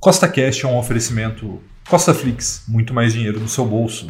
Costa Cash é um oferecimento CostaFlix, muito mais dinheiro no seu bolso.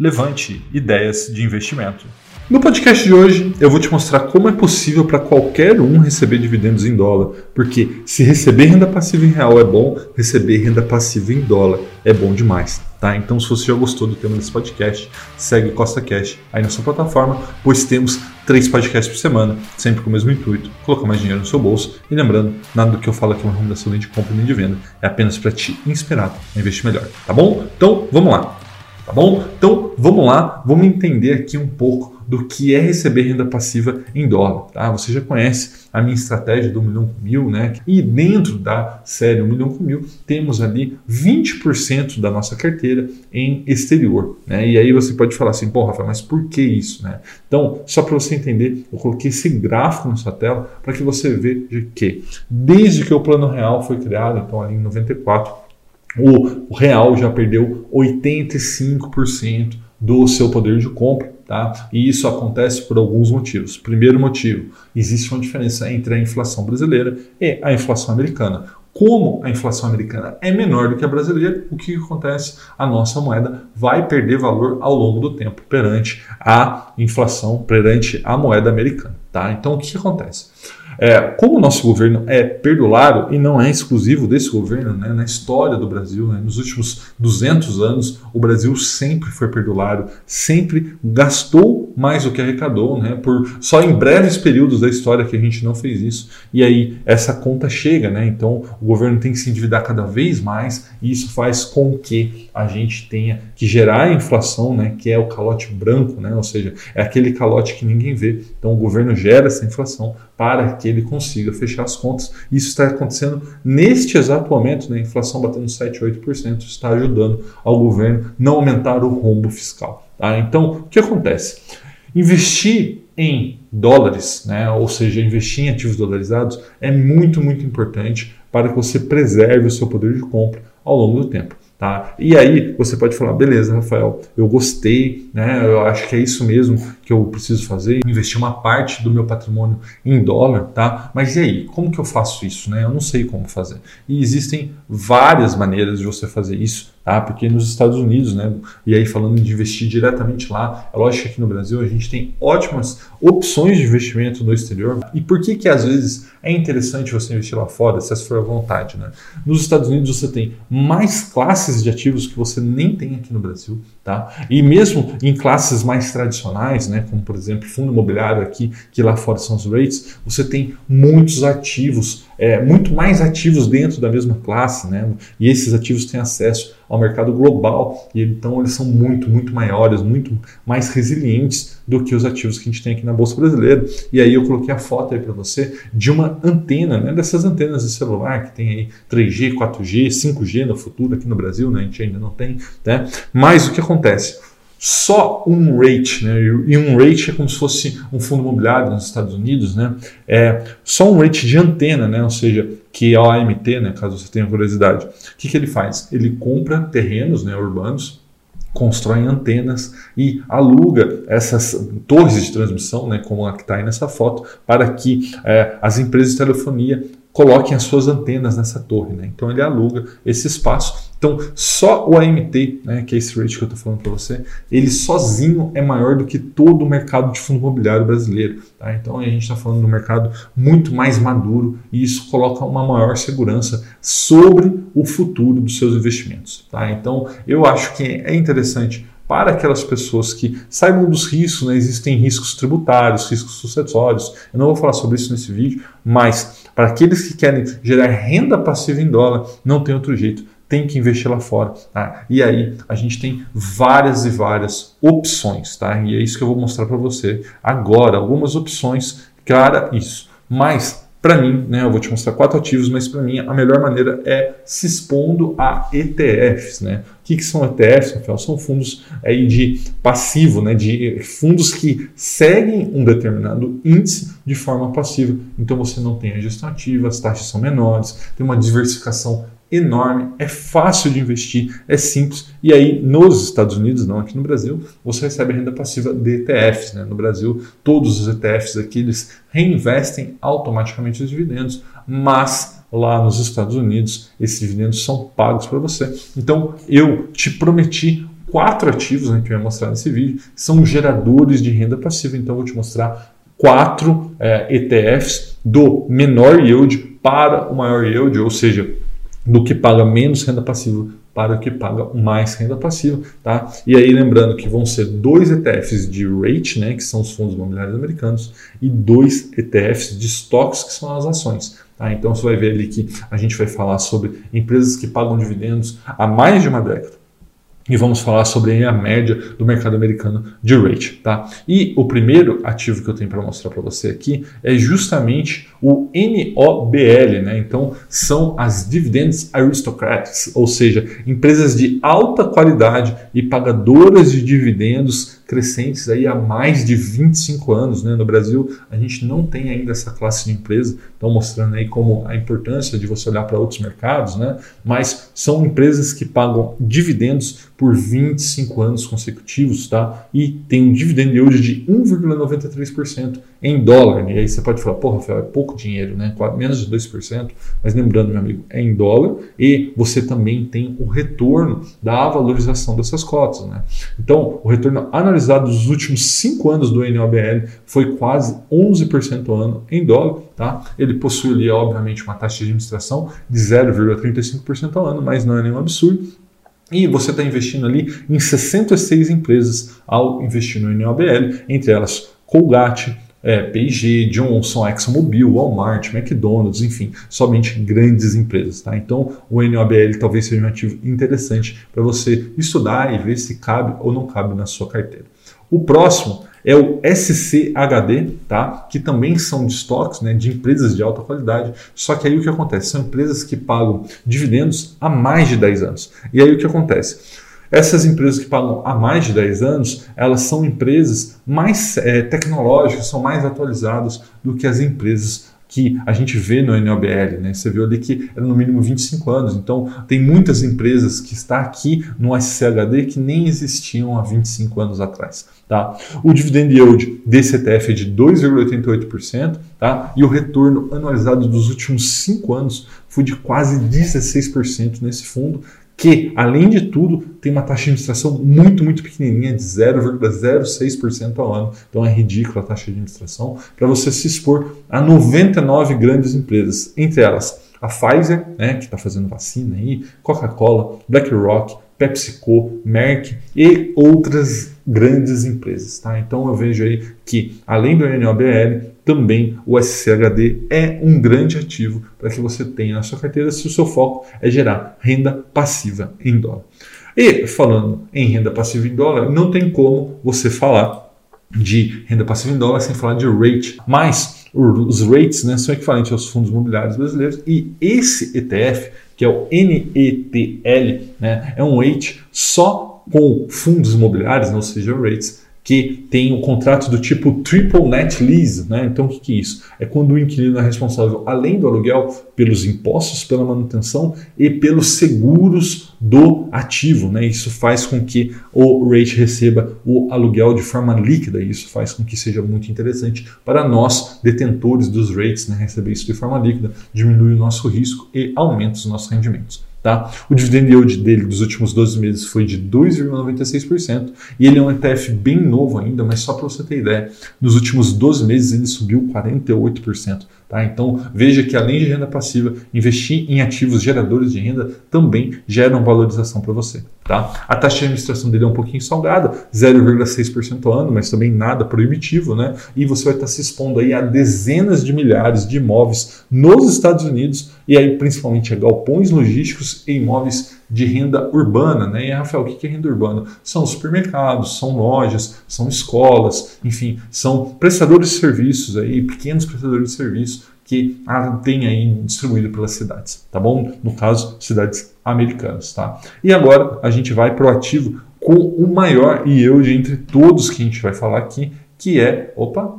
Levante ideias de investimento. No podcast de hoje, eu vou te mostrar como é possível para qualquer um receber dividendos em dólar, porque se receber renda passiva em real é bom, receber renda passiva em dólar é bom demais, tá? Então, se você já gostou do tema desse podcast, segue Costa Cash aí na sua plataforma, pois temos 3 podcasts por semana, sempre com o mesmo intuito, colocar mais dinheiro no seu bolso. E lembrando, nada do que eu falo aqui é uma recomendação nem de compra nem de venda, é apenas para te inspirar a investir melhor, tá bom? Então, vamos lá. Tá bom? Então, vamos lá, vamos entender aqui um pouco do que é receber renda passiva em dólar, tá? Você já conhece a minha estratégia do 1 milhão com 1.000, né? E dentro da série 1 milhão com 1.000, temos ali 20% da nossa carteira em exterior, né? E aí você pode falar assim, pô, Rafael, mas por que isso, né? Então, só para você entender, eu coloquei esse gráfico na sua tela para que você veja que desde que o Plano Real foi criado, então ali em 94, o real já perdeu 85% do seu poder de compra, tá? E isso acontece por alguns motivos. Primeiro motivo, existe uma diferença entre a inflação brasileira e a inflação americana. Como a inflação americana é menor do que a brasileira, o que acontece? A nossa moeda vai perder valor ao longo do tempo perante a inflação, perante a moeda americana, tá? Então, o que acontece? Como o nosso governo é perdulário e não é exclusivo desse governo, né, na história do Brasil, né, nos últimos 200 anos, o Brasil sempre foi perdulário, sempre gastou mais do que arrecadou, né, só em breves períodos da história que a gente não fez isso. E aí essa conta chega, né, então o governo tem que se endividar cada vez mais e isso faz com que a gente tenha que gerar a inflação, né, que é o calote branco, né, ou seja, é aquele calote que ninguém vê. Então o governo gera essa inflação para que ele consiga fechar as contas. Isso está acontecendo neste exato momento, né? A inflação batendo 7%, 8%, está ajudando ao governo não aumentar o rombo fiscal, tá? Então, o que acontece? Investir em dólares, né? Ou seja, investir em ativos dolarizados é muito, muito importante para que você preserve o seu poder de compra ao longo do tempo, tá? E aí você pode falar, beleza, Rafael, eu gostei, né? Eu acho que é isso mesmo que eu preciso fazer, investir uma parte do meu patrimônio em dólar, tá? Mas e aí, como que eu faço isso, né? Eu não sei como fazer. E existem várias maneiras de você fazer isso, tá? Porque nos Estados Unidos, né? E aí falando de investir diretamente lá, é lógico que aqui no Brasil a gente tem ótimas opções de investimento no exterior. E por que que às vezes é interessante você investir lá fora, se essa for a vontade, né? Nos Estados Unidos você tem mais classes de ativos que você nem tem aqui no Brasil, tá? E mesmo em classes mais tradicionais, né? Como por exemplo fundo imobiliário aqui, que lá fora são os REITs, você tem muitos ativos, muito mais ativos dentro da mesma classe, né? E esses ativos têm acesso ao mercado global e então eles são muito, muito maiores, muito mais resilientes do que os ativos que a gente tem aqui na Bolsa Brasileira. E aí eu coloquei a foto aí para você de uma antena, né? Dessas antenas de celular que tem aí 3G, 4G, 5G no futuro aqui no Brasil, né? A gente ainda não tem, né? Mas o que acontece? Só um REIT, né? E um REIT é como se fosse um fundo imobiliário nos Estados Unidos, né? Só um REIT de antena, né? Ou seja, que é o AMT, né? Caso você tenha curiosidade. O que ele faz? Ele compra terrenos, né, urbanos, constrói antenas e aluga essas torres de transmissão, né, como a que está aí nessa foto, para que as empresas de telefonia coloquem as suas antenas nessa torre, né? Então ele aluga esse espaço. Então, só o AMT, né, que é esse rate que eu estou falando para você, ele sozinho é maior do que todo o mercado de fundo imobiliário brasileiro, tá? Então, a gente está falando de um mercado muito mais maduro e isso coloca uma maior segurança sobre o futuro dos seus investimentos, tá? Então, eu acho que é interessante para aquelas pessoas que saibam dos riscos, né? Existem riscos tributários, riscos sucessórios. Eu não vou falar sobre isso nesse vídeo, mas para aqueles que querem gerar renda passiva em dólar, não tem outro jeito. Tem que investir lá fora, tá? E aí a gente tem várias e várias opções, tá? E é isso que eu vou mostrar para você agora, algumas opções para isso. Mas, para mim, né, eu vou te mostrar 4 ativos, mas para mim a melhor maneira é se expondo a ETFs, né? O que são ETFs, Rafael? São fundos aí de passivo, né? De fundos que seguem um determinado índice de forma passiva. Então você não tem a gestão ativa, as taxas são menores, tem uma diversificação enorme, é fácil de investir, é simples. E aí nos Estados Unidos, não aqui no Brasil, você recebe a renda passiva de ETFs, né? No Brasil, todos os ETFs aqui, eles reinvestem automaticamente os dividendos, mas lá nos Estados Unidos, esses dividendos são pagos para você. Então, eu te prometi 4 ativos, né, que eu ia mostrar nesse vídeo, são geradores de renda passiva. Então, eu vou te mostrar 4 ETFs do menor yield para o maior yield, ou seja, do que paga menos renda passiva para o que paga mais renda passiva, tá? E aí lembrando que vão ser 2 ETFs de REIT, né, que são os fundos imobiliários americanos, e 2 ETFs de estoques, que são as ações. Tá? Então você vai ver ali que a gente vai falar sobre empresas que pagam dividendos há mais de uma década. E vamos falar sobre a média do mercado americano de REIT, tá? E o primeiro ativo que eu tenho para mostrar para você aqui é justamente o NOBL, né? Então, são as Dividend Aristocrats, ou seja, empresas de alta qualidade e pagadoras de dividendos crescentes aí há mais de 25 anos, né? No Brasil, a gente não tem ainda essa classe de empresa, então mostrando aí como a importância de você olhar para outros mercados, né? Mas são empresas que pagam dividendos por 25 anos consecutivos, tá? E tem um dividend yield de 1,93% em dólar. E aí você pode falar, pô, Rafael, é pouco dinheiro, né? Menos de 2%, mas lembrando, meu amigo, é em dólar e você também tem o retorno da valorização dessas cotas, né? Então, o retorno analisado dos últimos 5 anos do NOBL foi quase 11% ao ano em dólar, tá? Ele possui ali, obviamente, uma taxa de administração de 0,35% ao ano, mas não é nenhum absurdo. E você está investindo ali em 66 empresas ao investir no NOBL, entre elas Colgate, P&G, Johnson, ExxonMobil, Walmart, McDonald's, enfim, somente grandes empresas, tá? Então, o NOBL talvez seja um ativo interessante para você estudar e ver se cabe ou não cabe na sua carteira. O próximo é o SCHD, tá? Que também são de estoques, né, de empresas de alta qualidade, só que aí o que acontece? São empresas que pagam dividendos há mais de 10 anos. E aí o que acontece? Essas empresas que pagam há mais de 10 anos, elas são empresas mais tecnológicas, são mais atualizadas do que as empresas que a gente vê no NOBL, né? Você viu ali que era no mínimo 25 anos, então tem muitas empresas que estão aqui no SCHD que nem existiam há 25 anos atrás, tá? O dividend yield desse ETF é de 2,88%, tá? E o retorno anualizado dos últimos 5 anos foi de quase 16% nesse fundo, que, além de tudo, tem uma taxa de administração muito, muito pequenininha, de 0,06% ao ano. Então é ridícula a taxa de administração para você se expor a 99 grandes empresas, entre elas a Pfizer, né, que está fazendo vacina aí, Coca-Cola, BlackRock, PepsiCo, Merck e outras grandes empresas, tá? Então eu vejo aí que, além do NOBL, também o SCHD é um grande ativo para que você tenha na sua carteira se o seu foco é gerar renda passiva em dólar. E falando em renda passiva em dólar, não tem como você falar de renda passiva em dólar sem falar de REIT. Mas os REITs, né, são equivalentes aos fundos imobiliários brasileiros e esse ETF, que é o NETL, né, é um REIT só com fundos imobiliários, né, ou seja, REITs, que tem um contrato do tipo triple net lease, né? Então o que é isso? É quando o inquilino é responsável, além do aluguel, pelos impostos, pela manutenção e pelos seguros do ativo, né? Isso faz com que o REIT receba o aluguel de forma líquida, e isso faz com que seja muito interessante para nós, detentores dos REITs, né? Receber isso de forma líquida, diminui o nosso risco e aumenta os nossos rendimentos. Tá? O dividend yield dele dos últimos 12 meses foi de 2,96% e ele é um ETF bem novo ainda, mas só para você ter ideia, nos últimos 12 meses ele subiu 48%. Tá? Então veja que, além de renda passiva, investir em ativos geradores de renda também geram valorização para você. Tá? A taxa de administração dele é um pouquinho salgada, 0,6% ao ano, mas também nada proibitivo, né? E você vai estar se expondo aí a dezenas de milhares de imóveis nos Estados Unidos e aí principalmente a galpões logísticos e imóveis de renda urbana, né? E, Rafael, o que é renda urbana? São supermercados, são lojas, são escolas, enfim, são prestadores de serviços aí, pequenos prestadores de serviços que tem aí distribuído pelas cidades, tá bom? No caso, cidades americanas, tá? E agora a gente vai para o ativo com o maior yield entre todos que a gente vai falar aqui, que é,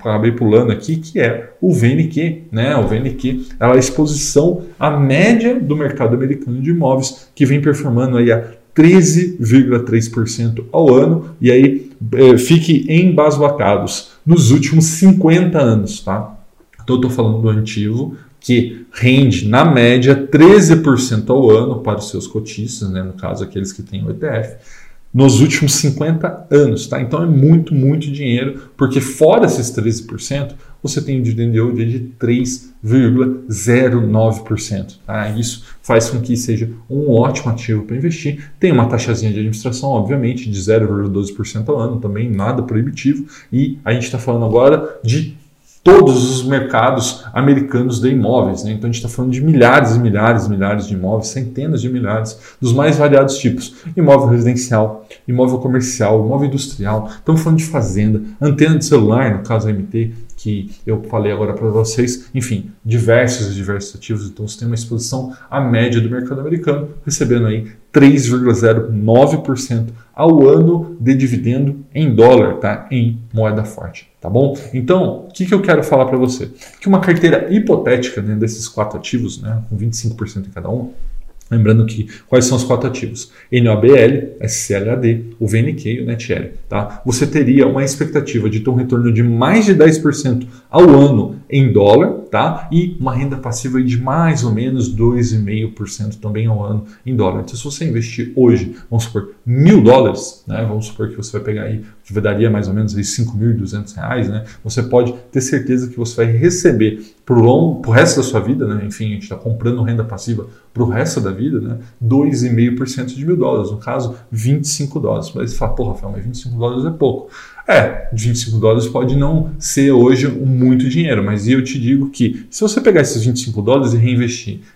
acabei pulando aqui, que é o VNQ, né? O VNQ, ela é exposição à média do mercado americano de imóveis, que vem performando aí a 13,3% ao ano, e aí fique embasbacados nos últimos 50 anos, tá? Então eu estou falando do ativo que rende, na média, 13% ao ano para os seus cotistas, né? No caso, aqueles que têm o ETF, nos últimos 50 anos. Tá? Então, é muito, muito dinheiro, porque fora esses 13%, você tem um dividend yield de 3,09%. Tá? Isso faz com que seja um ótimo ativo para investir. Tem uma taxazinha de administração, obviamente, de 0,12% ao ano, também nada proibitivo. E a gente está falando agora de todos os mercados americanos de imóveis, né? Então a gente está falando de milhares e milhares e milhares de imóveis, centenas de milhares, dos mais variados tipos. Imóvel residencial, imóvel comercial, imóvel industrial, estamos falando de fazenda, antena de celular, no caso AMT, que eu falei agora para vocês, enfim, diversos e diversos ativos. Então você tem uma exposição à média do mercado americano, recebendo aí 3,09% ao ano de dividendo em dólar, tá? Em moeda forte, tá bom? Então, o que eu quero falar para você? Que uma carteira hipotética, né, desses quatro ativos, né, com 25% em cada um, lembrando que quais são os quatro ativos? NOBL, SCHD, o VNQ e o NETL, tá? Você teria uma expectativa de ter um retorno de mais de 10% ao ano em dólar, tá? E uma renda passiva de mais ou menos 2,5% também ao ano em dólar. Então, se você investir hoje, vamos supor, $1.000, né? Vamos supor que você vai pegar aí, que daria mais ou menos aí R$5.200, né? Você pode ter certeza que você vai receber pro resto da sua vida, né? Enfim, a gente está comprando renda passiva pro resto da vida, né? 2,5% de $1.000, no caso, $25. Mas você fala, pô, Rafael, mas $25 é pouco. É, $25 pode não ser hoje muito dinheiro, mas eu te digo que se você pegar esses $25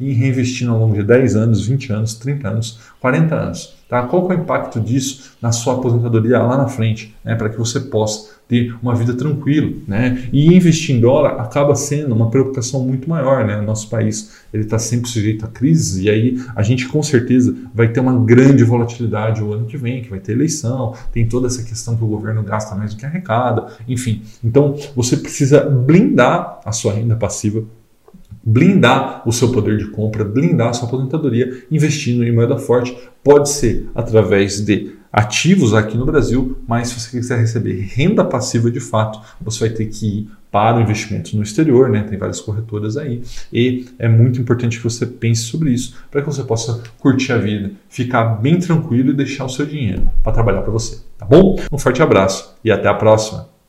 e reinvestir ao longo de 10 anos, 20 anos, 30 anos, 40 anos, tá? Qual que é o impacto disso na sua aposentadoria lá na frente, né? Para que você possa ter uma vida tranquila, né? E investir em dólar acaba sendo uma preocupação muito maior, né? Nosso país está sempre sujeito a crises e aí a gente com certeza vai ter uma grande volatilidade o ano que vem, que vai ter eleição, tem toda essa questão que o governo gasta mais do que arrecada, enfim. Então você precisa blindar a sua renda passiva, blindar o seu poder de compra, blindar a sua aposentadoria, investindo em moeda forte, pode ser através de ativos aqui no Brasil, mas se você quiser receber renda passiva de fato, você vai ter que ir para o investimento no exterior, né? Tem várias corretoras aí e é muito importante que você pense sobre isso para que você possa curtir a vida, ficar bem tranquilo e deixar o seu dinheiro para trabalhar para você, tá bom? Um forte abraço e até a próxima!